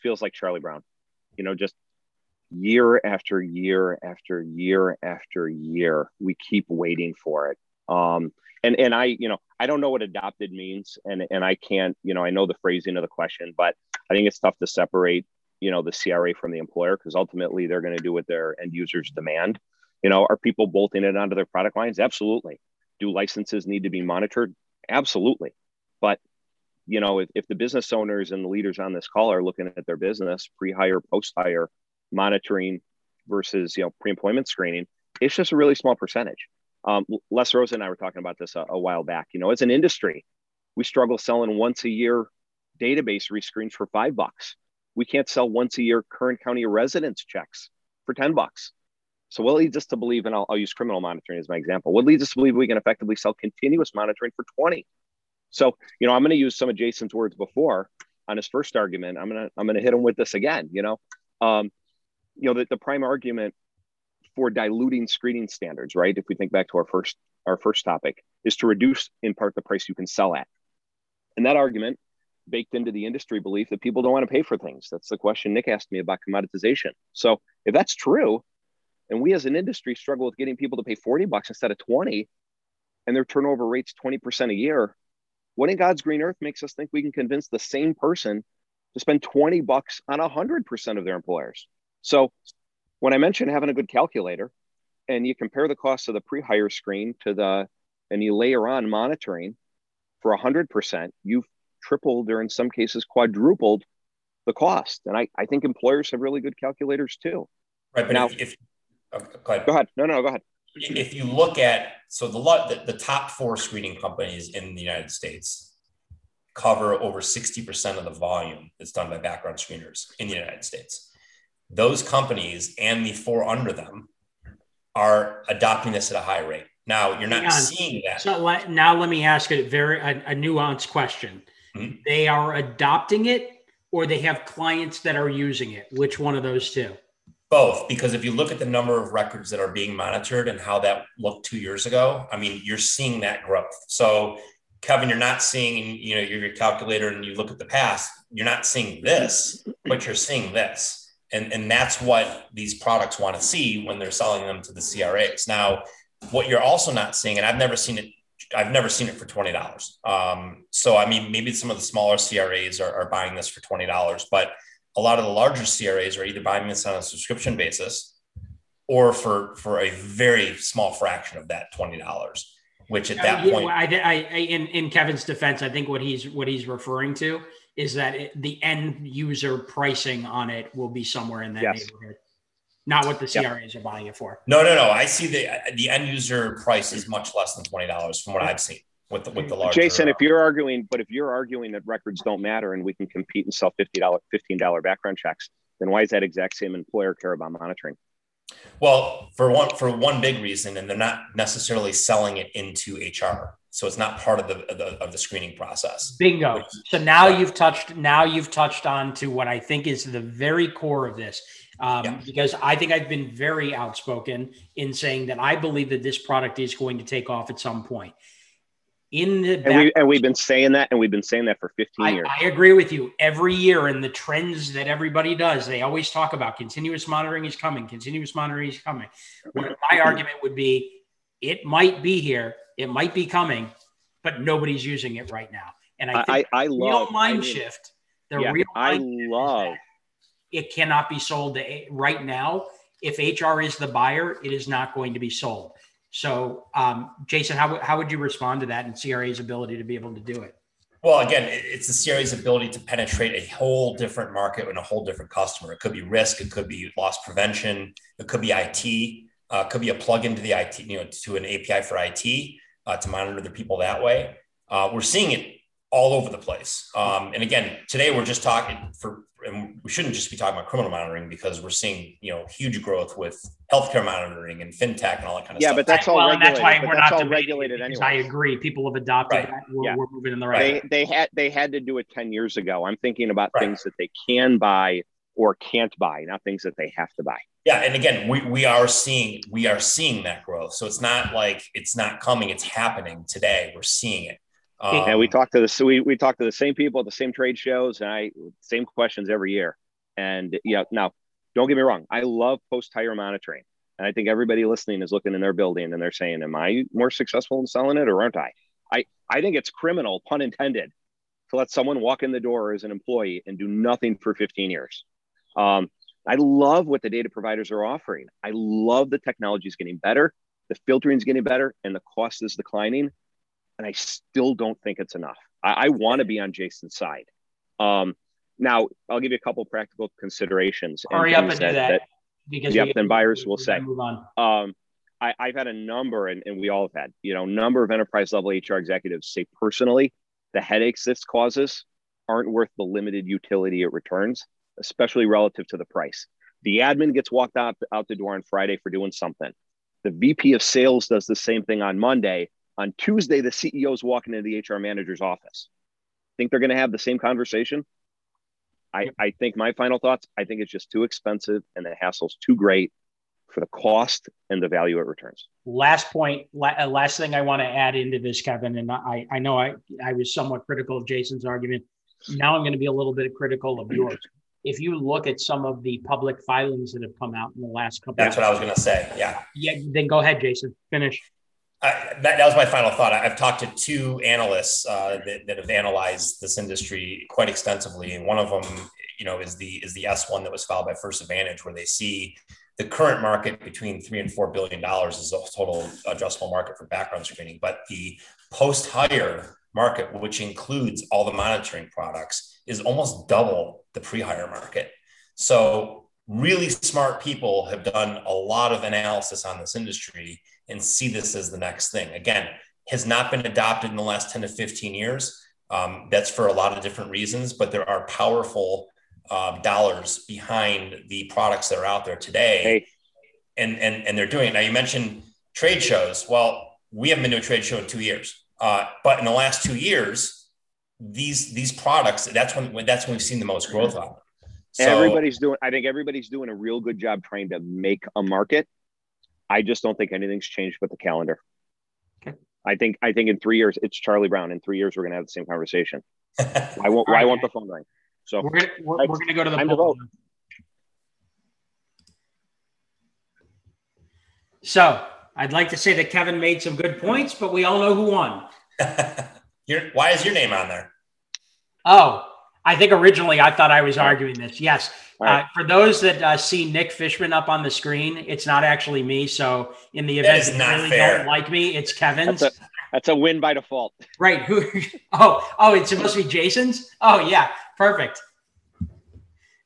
feels like Charlie Brown, just year after year after year after year, we keep waiting for it. And I, I don't know what adopted means, and I can't, I know the phrasing of the question, but I think it's tough to separate, the CRA from the employer, because ultimately they're going to do what their end users demand. Are people bolting it onto their product lines? Absolutely. Do licenses need to be monitored? Absolutely. But if the business owners and the leaders on this call are looking at their business, pre-hire, post-hire monitoring versus pre-employment screening, it's just a really small percentage. Les Rosa and I were talking about this a while back. As an industry, we struggle selling once a year database rescreens for $5. We can't sell once a year current county residence checks for $10. So what leads us to believe, and I'll use criminal monitoring as my example, what leads us to believe we can effectively sell continuous monitoring for $20? So, I'm going to use some of Jason's words before on his first argument. I'm going to hit him with this again. The prime argument for diluting screening standards, right? If we think back to our first topic, is to reduce in part the price you can sell at. And that argument baked into the industry belief that people don't want to pay for things. That's the question Nick asked me about commoditization. So if that's true, and we as an industry struggle with getting people to pay $40 instead of 20, and their turnover rate's 20% a year, what in God's green earth makes us think we can convince the same person to spend $20 on 100% of their employers? So when I mentioned having a good calculator, and you compare the cost of the pre-hire screen and you layer on monitoring for 100%, you've tripled, or in some cases quadrupled, the cost. And I think employers have really good calculators too. Right, but now, go ahead. No, go ahead. If you look at, the top 4 screening companies in the United States cover over 60% of the volume that's done by background screeners in the United States. Those companies and the 4 under them are adopting this at a high rate. Now, you're not seeing that. So now let me ask you a nuanced question. Mm-hmm. They are adopting it, or they have clients that are using it? Which one of those two? Both, because if you look at the number of records that are being monitored and how that looked 2 years ago, you're seeing that growth. So Kevin, you're not seeing, your calculator and you look at the past, you're not seeing this, but you're seeing this. And that's what these products want to see when they're selling them to the CRAs. Now, what you're also not seeing, and I've never seen it for $20. Maybe some of the smaller CRAs are buying this for $20, but a lot of the larger CRAs are either buying this on a subscription basis or for a very small fraction of that $20, which at that point, in Kevin's defense, I think what he's referring to is that the end user pricing on it will be somewhere in that neighborhood, not what the CRAs are buying it for. No. I see the end user price is much less than $20 from what I've seen with the larger. Jason, if you're arguing that records don't matter and we can compete and sell $15 background checks, then why is that exact same employer care about monitoring? Well, for one big reason, and they're not necessarily selling it into HR. So it's not part of the screening process. Bingo. So now you've touched on to what I think is the very core of this, because I think I've been very outspoken in saying that I believe that this product is going to take off at some point. in the background. And we've been saying that, and we've been saying that for 15 years. I agree with you. Every year, and the trends that everybody does, they always talk about continuous monitoring is coming, continuous monitoring is coming. Well, my argument would be, it might be here, it might be coming, but nobody's using it right now. And I think the real mind shift it cannot be sold right now. If HR is the buyer, it is not going to be sold. So, Jason, how would you respond to that and CRA's ability to be able to do it? Well, again, it's the CRA's ability to penetrate a whole different market and a whole different customer. It could be risk, it could be loss prevention, it could be IT, it could be a plug into the IT, to an API for IT to monitor the people that way. We're seeing it all over the place. And again, today we're just talking and we shouldn't just be talking about criminal monitoring, because we're seeing, huge growth with healthcare monitoring and fintech and all that kind of stuff. Yeah, but that's all regulated. That's why we're not regulated anyway. I agree. People have adopted that. We're moving in the right direction. They had to do it 10 years ago. I'm thinking about things that they can buy or can't buy, not things that they have to buy. Yeah. And again, we are seeing that growth. So it's not like it's not coming. It's happening today. We're seeing it. And we talk to the same people at the same trade shows, and same questions every year. And now, don't get me wrong, I love post-hire monitoring, and I think everybody listening is looking in their building and they're saying, "Am I more successful in selling it, or aren't I?" I think it's criminal, pun intended, to let someone walk in the door as an employee and do nothing for 15 years. I love what the data providers are offering. I love the technology is getting better, the filtering is getting better, and the cost is declining. And I still don't think it's enough. I want to be on Jason's side. Now, I'll give you a couple of practical considerations. Hurry up and do that. Because buyers will say. Move on. I've had a number, and we all have had, number of enterprise-level HR executives say personally, the headaches this causes aren't worth the limited utility it returns, especially relative to the price. The admin gets walked out the door on Friday for doing something. The VP of sales does the same thing on Monday. On Tuesday, the CEO is walking into the HR manager's office. Think they're going to have the same conversation? I think my final thoughts, I think it's just too expensive and the hassle's too great for the cost and the value it returns. Last point, last thing I want to add into this, Kevin, and I know I was somewhat critical of Jason's argument. Now I'm going to be a little bit critical of yours. If you look at some of the public filings that have come out in the last couple of years. That's what I was going to say, yeah. Yeah, then go ahead, Jason, finish. That was my final thought. I've talked to two analysts that have analyzed this industry quite extensively, and one of them, is the S1 that was filed by First Advantage, where they see the current market between $3 and $4 billion is the total addressable market for background screening, but the post-hire market, which includes all the monitoring products, is almost double the pre-hire market. So really smart people have done a lot of analysis on this industry and see this as the next thing. Again, has not been adopted in the last 10 to 15 years. That's for a lot of different reasons, but there are powerful dollars behind the products that are out there today. Hey. And they're doing it. Now, you mentioned trade shows. Well, we haven't been to a trade show in 2 years, but in the last 2 years, these products, that's when we've seen the most growth on. So, I think everybody's doing a real good job trying to make a market. I just don't think anything's changed with the calendar. Okay. I think in 3 years, it's Charlie Brown. In 3 years, we're going to have the same conversation. Why won't the phone ring? So we're going to go to the poll. So I'd like to say that Kevin made some good points, but we all know who won. Why is your name on there? Oh, I think originally I thought I was arguing this. Yes. Right. For those that see Nick Fishman up on the screen, it's not actually me. So in the event that you really don't like me, it's Kevin's. That's a win by default. Right. Oh, it's supposed to be Jason's? Oh, yeah. Perfect.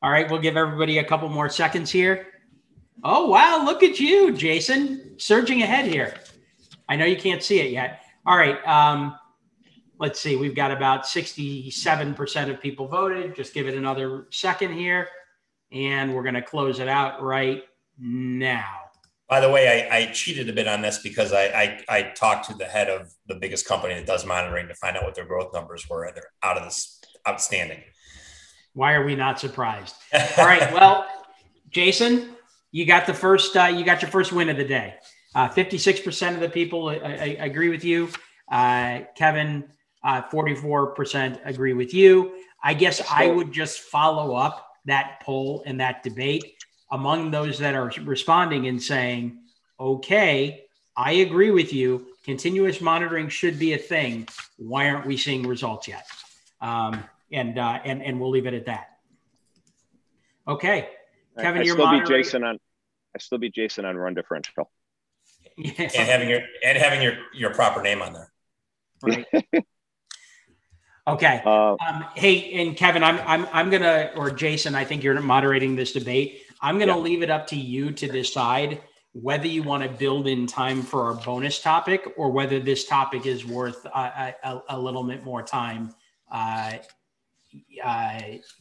All right. We'll give everybody a couple more seconds here. Oh, wow. Look at you, Jason. Surging ahead here. I know you can't see it yet. All right. Let's see, we've got about 67% of people voted. Just give it another second here, and we're going to close it out right now. By the way, I cheated a bit on this because I talked to the head of the biggest company that does monitoring to find out what their growth numbers were, and they're out of this outstanding. Why are we not surprised? All right, well, Jason, you got your first win of the day. 56% of the people agree with you. Kevin, 44% agree with you. I guess I would just follow up that poll and that debate among those that are responding and saying, okay, I agree with you. Continuous monitoring should be a thing. Why aren't we seeing results yet? And we'll leave it at that. Okay. Kevin, you're moderating. I still be Jason on run differential. And having your proper name on there. Right. Okay. Hey, and Kevin, I'm gonna, or Jason, I think you're moderating this debate. I'm gonna leave it up to you to decide whether you want to build in time for our bonus topic or whether this topic is worth a little bit more time, you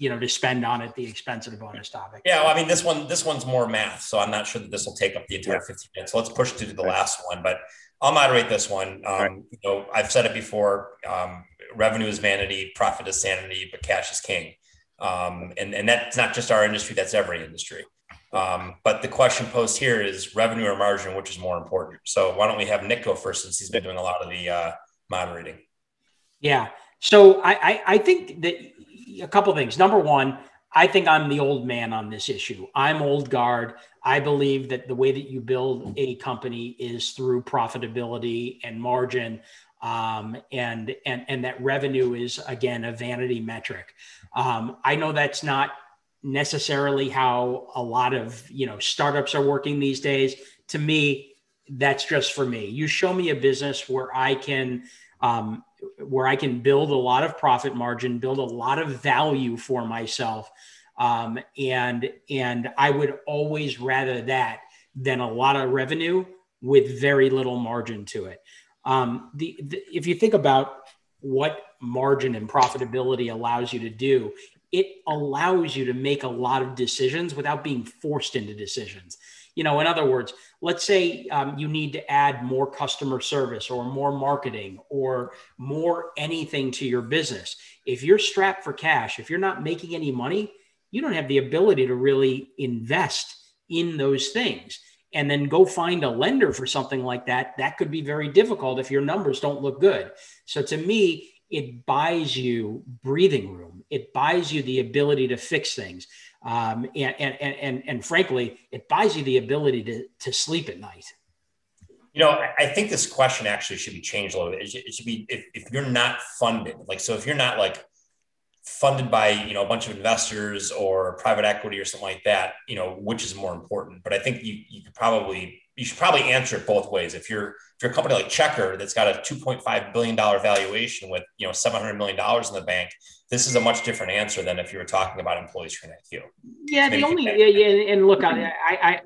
know, to spend on at the expense of the bonus topic. Yeah, well, I mean, this one's more math, so I'm not sure that this will take up the entire 15 minutes. So let's push to the last one, but I'll moderate this one. You know, I've said it before, revenue is vanity, profit is sanity, but cash is king. And that's not just our industry, that's every industry. But the question posed here is revenue or margin, which is more important? So why don't we have Nick go first, since he's been doing a lot of the moderating. Yeah. So I think that a couple of things. Number one, I think I'm the old man on this issue. I'm old guard. I believe that the way that you build a company is through profitability and margin, and that revenue is, again, a vanity metric. I know that's not necessarily how a lot of, you know, startups are working these days. To me, that's just for me. You show me a business where I can build a lot of profit margin, build a lot of value for myself. And I would always rather that than a lot of revenue with very little margin to it. If you think about what margin and profitability allows you to do, it allows you to make a lot of decisions without being forced into decisions. You know, in other words, let's say you need to add more customer service or more marketing or more anything to your business. If you're strapped for cash, if you're not making any money, you don't have the ability to really invest in those things and then go find a lender for something like that. That could be very difficult if your numbers don't look good. So to me, it buys you breathing room. It buys you the ability to fix things. And frankly, it buys you the ability to sleep at night. You know, I think this question actually should be changed a little bit. It should be, if you're not funded, like, so if you're not like funded by, you know, a bunch of investors or private equity or something like that, you know, which is more important? But I think you should probably answer it both ways. If you're a company like Checker, that's got a $2.5 billion valuation with, you know, $700 million in the bank, this is a much different answer than if you were talking about Employee Screen IQ. Yeah, and look, I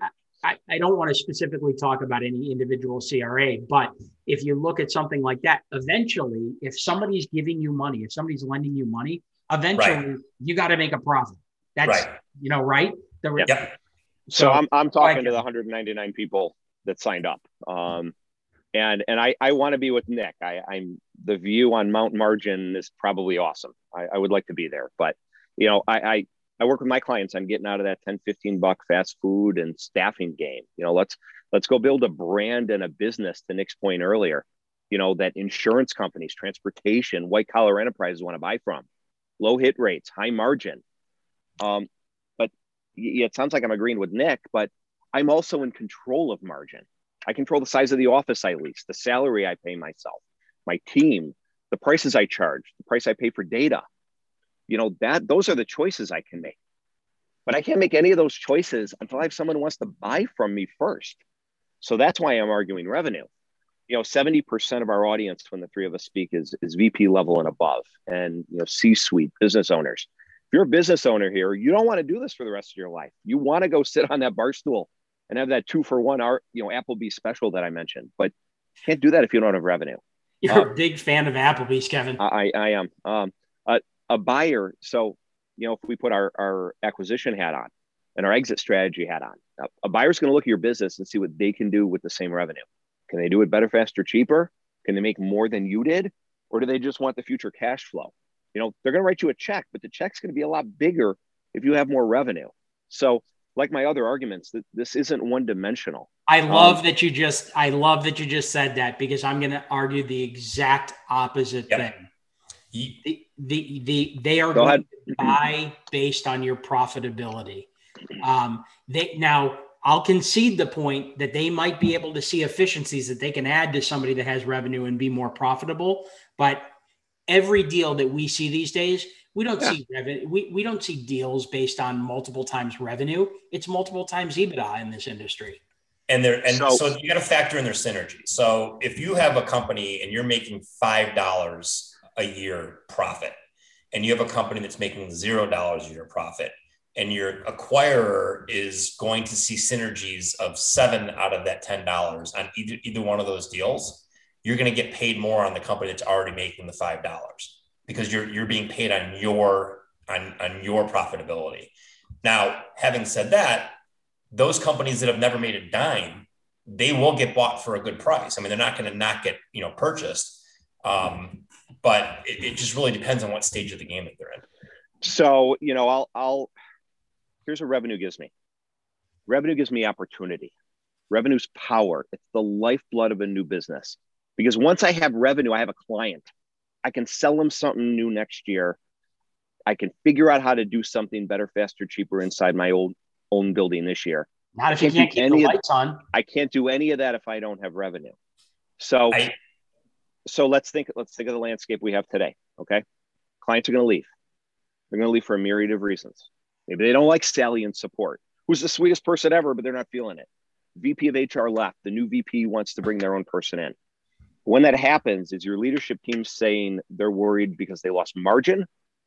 don't want to specifically talk about any individual CRA, but if you look at something like that, eventually, if somebody's giving you money, if somebody's lending you money, eventually you got to make a profit. That's, you know, right? So I'm talking to the 199 people that signed up. And I want to be with Nick. I'm the view on Mount Margin is probably awesome. I would like to be there, but you know, I work with my clients on getting out of that 10, 15 buck fast food and staffing game. You know, let's go build a brand and a business, to Nick's point earlier, you know, that insurance companies, transportation, white collar enterprises want to buy from. Low hit rates, high margin. But yeah, it sounds like I'm agreeing with Nick, but I'm also in control of margin. I control the size of the office I lease, the salary I pay myself, my team, the prices I charge, the price I pay for data. You know, that those are the choices I can make. But I can't make any of those choices until I have someone who wants to buy from me first. So that's why I'm arguing revenue. You know, 70% of our audience when the three of us speak is VP level and above, and, you know, C-suite business owners. If you're a business owner here, you don't want to do this for the rest of your life. You want to go sit on that bar stool and have that 2-for-1, you know, Applebee's special that I mentioned, but can't do that if you don't have revenue. You're a big fan of Applebee's, Kevin. I am. A buyer. So, you know, if we put our acquisition hat on and our exit strategy hat on, a buyer's going to look at your business and see what they can do with the same revenue. Can they do it better, faster, cheaper? Can they make more than you did? Or do they just want the future cash flow? You know, they're going to write you a check, but the check's going to be a lot bigger if you have more revenue. So like my other arguments, that this isn't one dimensional. I love that you just, I love that you just said that, because I'm going to argue the exact opposite thing. They are going to buy based on your profitability. Now I'll concede the point that they might be able to see efficiencies that they can add to somebody that has revenue and be more profitable. But every deal that we see these days, we don't see revenue. We don't see deals based on multiple times revenue. It's multiple times EBITDA in this industry. And so you got to factor in their synergy. So if you have a company and you're making $5 a year profit, and you have a company that's making $0 a year profit, and your acquirer is going to see synergies of $7 out of that $10 on either one of those deals, you're going to get paid more on the company that's already making the $5 because you're being paid on your profitability. Now, having said that, those companies that have never made a dime, they will get bought for a good price. I mean, they're not going to not get, purchased, but it just really depends on what stage of the game that they're in. So, here's what revenue gives me. Revenue gives me opportunity. Revenue's power. It's the lifeblood of a new business, because once I have revenue, I have a client. I can sell them something new next year. I can figure out how to do something better, faster, cheaper inside my own building this year. Not if you can't keep the lights on. I can't do any of that if I don't have revenue. So let's think of the landscape we have today. Okay. Clients are going to leave. They're going to leave for a myriad of reasons. Maybe they don't like Sally in support, who's the sweetest person ever, but they're not feeling it. VP of HR left. The new VP wants to bring their own person in. When that happens, is your leadership team saying they're worried because they lost margin,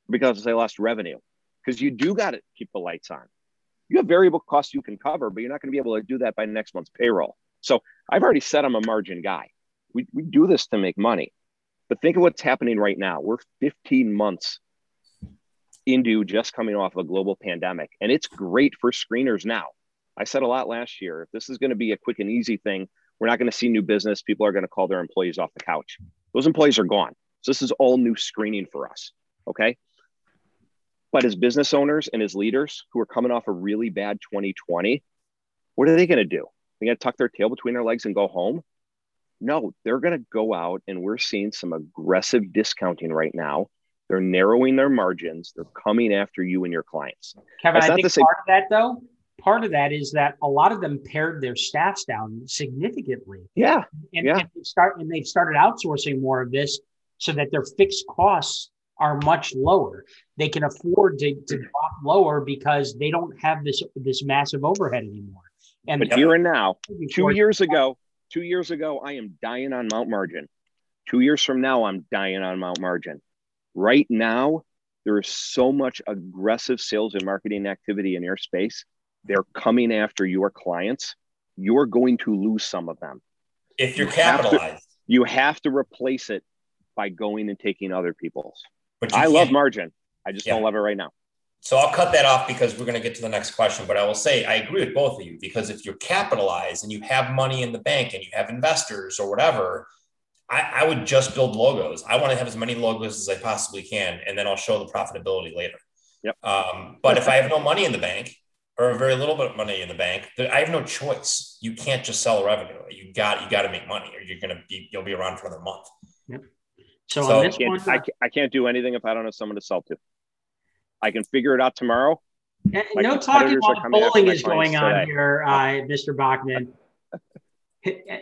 because they lost revenue? Because you do got to keep the lights on. You have variable costs you can cover, but you're not going to be able to do that by next month's payroll. So I've already said I'm a margin guy. We do this to make money. But think of what's happening right now. We're 15 months into just coming off a global pandemic, and it's great for screeners now. I said a lot last year, if this is going to be a quick and easy thing, we're not going to see new business. People are going to call their employees off the couch. Those employees are gone. So this is all new screening for us. Okay. But as business owners and as leaders who are coming off a really bad 2020, what are they going to do? They're going to tuck their tail between their legs and go home? No, they're going to go out, and we're seeing some aggressive discounting right now. They're narrowing their margins. They're coming after you and your clients. Kevin, I think part of that is that a lot of them pared their staffs down significantly. Yeah. And they've started outsourcing more of this so that their fixed costs are much lower. They can afford to drop lower because they don't have this massive overhead anymore. But here and now, 2 years ago, I am dying on Mount Margin. 2 years from now, I'm dying on Mount Margin. Right now, there is so much aggressive sales and marketing activity in your space. They're coming after your clients. You're going to lose some of them. If you're capitalized. You have to replace it by going and taking other people's. I love margin. I just don't love it right now. So I'll cut that off because we're going to get to the next question. But I will say I agree with both of you, because if you're capitalized and you have money in the bank and you have investors or whatever, I would just build logos. I want to have as many logos as I possibly can, and then I'll show the profitability later. Yep. But if I have no money in the bank, or very little bit of money in the bank, I have no choice. You can't just sell revenue. You got to make money, or you'll be around for another month. Yep. So on this one, I can't do anything if I don't have someone to sell to. I can figure it out tomorrow. No talking about bowling is going on here, Mr. Bachman.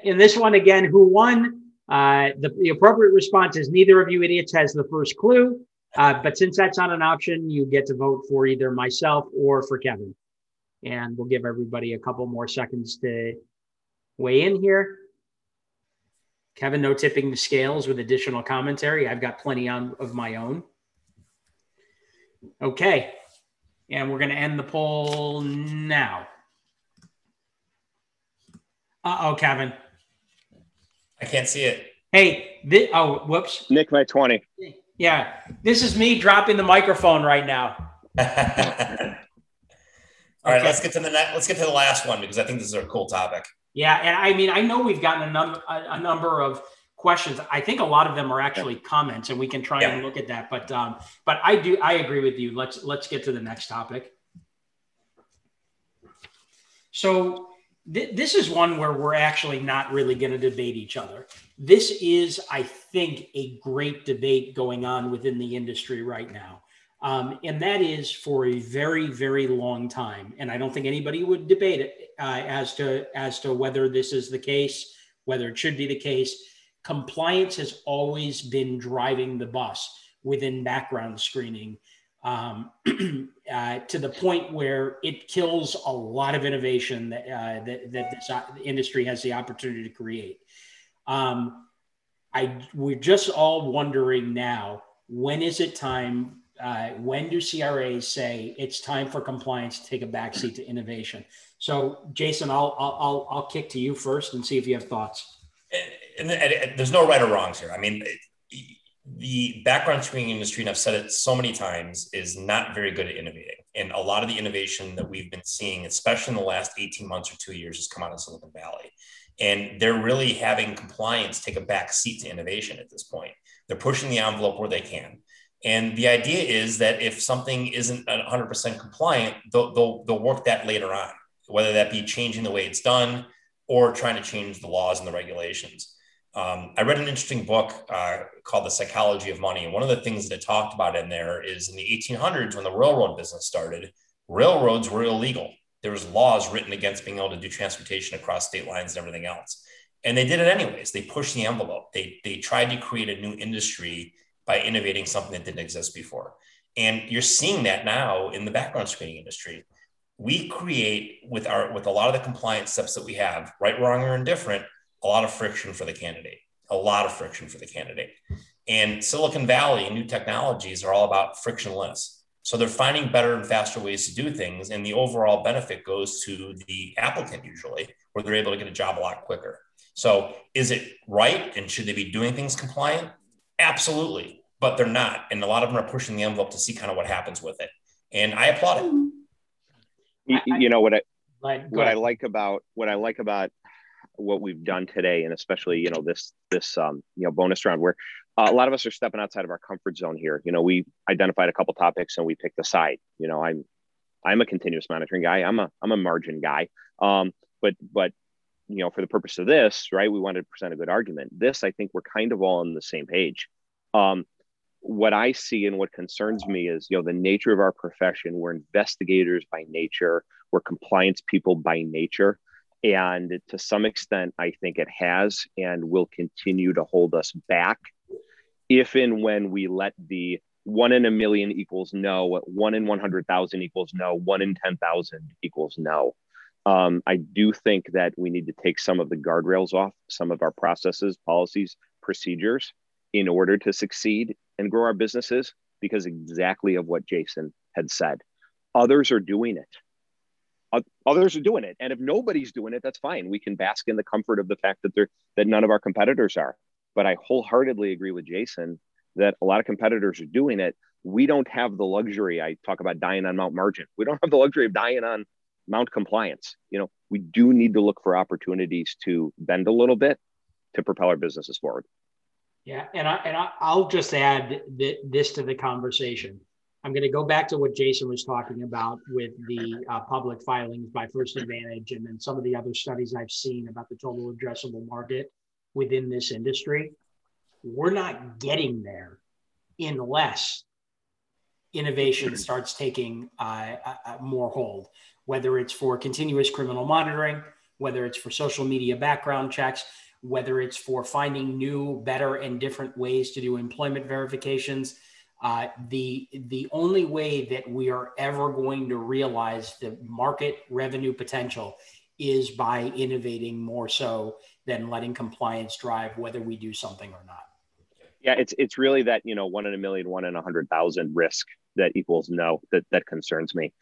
In this one again, who won? The appropriate response is neither of you idiots has the first clue. But since that's not an option, you get to vote for either myself or for Kevin. And we'll give everybody a couple more seconds to weigh in here. Kevin, no tipping the scales with additional commentary. I've got plenty of my own. Okay. And we're going to end the poll now. Uh-oh, Kevin. I can't see it. Hey, whoops. Nick, my 20. Yeah. This is me dropping the microphone right now. All right, let's get to the last one, because I think this is a cool topic. Yeah, and I mean, I know we've gotten a number of questions. I think a lot of them are actually comments, and we can try and look at that. But I agree with you. Let's get to the next topic. So this is one where we're actually not really going to debate each other. This is, I think, a great debate going on within the industry right now. And that is for a very, very long time. And I don't think anybody would debate it as to whether this is the case, whether it should be the case. Compliance has always been driving the bus within background screening to the point where it kills a lot of innovation that, that this industry has the opportunity to create. We're just all wondering now, when is it time? When do CRAs say it's time for compliance to take a backseat to innovation? So, Jason, I'll kick to you first and see if you have thoughts. And there's no right or wrongs here. I mean, the background screening industry, and I've said it so many times, is not very good at innovating. And a lot of the innovation that we've been seeing, especially in the last 18 months or 2 years, has come out of Silicon Valley. And they're really having compliance take a backseat to innovation at this point. They're pushing the envelope where they can. And the idea is that if something isn't 100% compliant, they'll work that later on, whether that be changing the way it's done or trying to change the laws and the regulations. I read an interesting book called The Psychology of Money. And one of the things that it talked about in there is in the 1800s, when the railroad business started, railroads were illegal. There was laws written against being able to do transportation across state lines and everything else. And they did it anyways. They pushed the envelope. They tried to create a new industry by innovating something that didn't exist before. And you're seeing that now in the background screening industry. We create, with a lot of the compliance steps that we have, right, wrong, or indifferent, a lot of friction for the candidate, And Silicon Valley and new technologies are all about frictionless. So they're finding better and faster ways to do things. And the overall benefit goes to the applicant usually, where they're able to get a job a lot quicker. So is it right? And should they be doing things compliant? Absolutely. But they're not. And a lot of them are pushing the envelope to see kind of what happens with it. And I applaud it. You know, what I like about what we've done today, and especially, you know, this bonus round where a lot of us are stepping outside of our comfort zone here. You know, we identified a couple topics and we picked a side. You know, I'm a continuous monitoring guy. I'm a margin guy. But you know, for the purpose of this, right, we wanted to present a good argument. This, I think we're kind of all on the same page. What I see and what concerns me is, you know, the nature of our profession. We're investigators by nature. We're compliance people by nature. And to some extent, I think it has and will continue to hold us back if and when we let the 1 in a million equals no, 1 in 100,000 equals no, 1 in 10,000 equals no. I do think that we need to take some of the guardrails off some of our processes, policies, procedures, in order to succeed and grow our businesses, because exactly of what Jason had said. Others are doing it. And if nobody's doing it, that's fine. We can bask in the comfort of the fact that that none of our competitors are. But I wholeheartedly agree with Jason that a lot of competitors are doing it. We don't have the luxury. I talk about dying on Mount Margin. We don't have the luxury of dying on Mount Compliance. You know, we do need to look for opportunities to bend a little bit to propel our businesses forward. Yeah, and I'll just add this to the conversation. I'm going to go back to what Jason was talking about with the public filings by First Advantage, and then some of the other studies I've seen about the total addressable market within this industry. We're not getting there unless innovation starts taking more hold, whether it's for continuous criminal monitoring, whether it's for social media background checks, whether it's for finding new, better, and different ways to do employment verifications. The only way that we are ever going to realize the market revenue potential is by innovating more so than letting compliance drive whether we do something or not. Yeah, it's really that, you know, 1 in 1 million, 1 in 100,000 risk that equals no, that concerns me.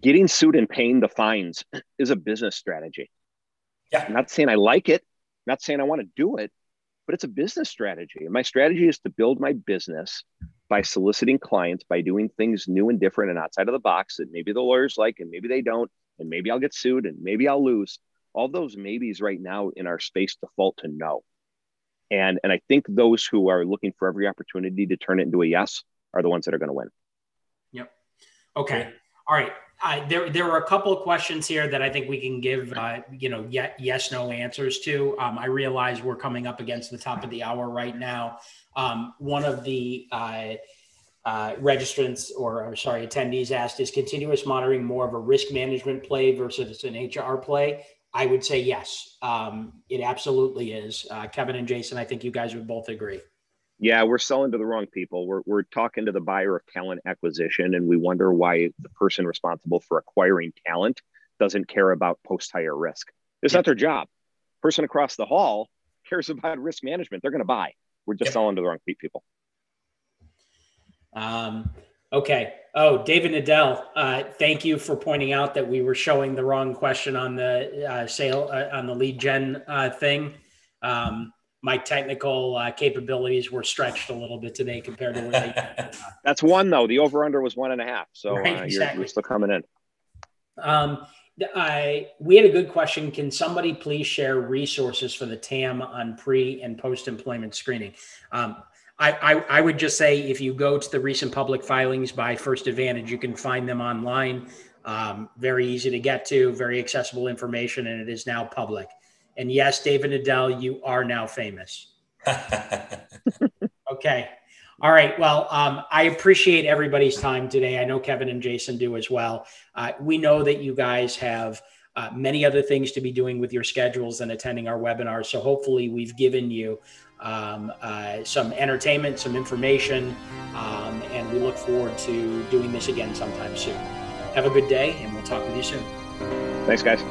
Getting sued and paying the fines is a business strategy. Yeah. I'm not saying I like it, I'm not saying I want to do it, but it's a business strategy. And my strategy is to build my business by soliciting clients, by doing things new and different and outside of the box that maybe the lawyers like, and maybe they don't, and maybe I'll get sued and maybe I'll lose. All those maybes right now in our space default to no. And I think those who are looking for every opportunity to turn it into a yes are the ones that are going to win. Yep. Okay. All right. There are a couple of questions here that I think we can give, yes, no answers to. I realize we're coming up against the top of the hour right now. One of the registrants, or I'm sorry, attendees asked, is continuous monitoring more of a risk management play versus an HR play? I would say yes, it absolutely is. Kevin and Jason, I think you guys would both agree. Yeah, we're selling to the wrong people. We're talking to the buyer of talent acquisition, and we wonder why the person responsible for acquiring talent doesn't care about post-hire risk. It's not their job. Person across the hall cares about risk management. They're going to buy. We're just selling to the wrong people. Okay. Oh, David Nadell, thank you for pointing out that we were showing the wrong question on the sale, on the lead gen thing. My technical capabilities were stretched a little bit today compared to what they did. That's one, though. The over-under was 1.5. So right, exactly. You're still coming in. We had a good question. Can somebody please share resources for the TAM on pre- and post-employment screening? I would just say if you go to the recent public filings by First Advantage, you can find them online. Very easy to get to, very accessible information, and it is now public. And yes, David Nadell, you are now famous. Okay. All right. Well, I appreciate everybody's time today. I know Kevin and Jason do as well. We know that you guys have many other things to be doing with your schedules than attending our webinar. So hopefully we've given you some entertainment, some information, and we look forward to doing this again sometime soon. Have a good day, and we'll talk with you soon. Thanks, guys.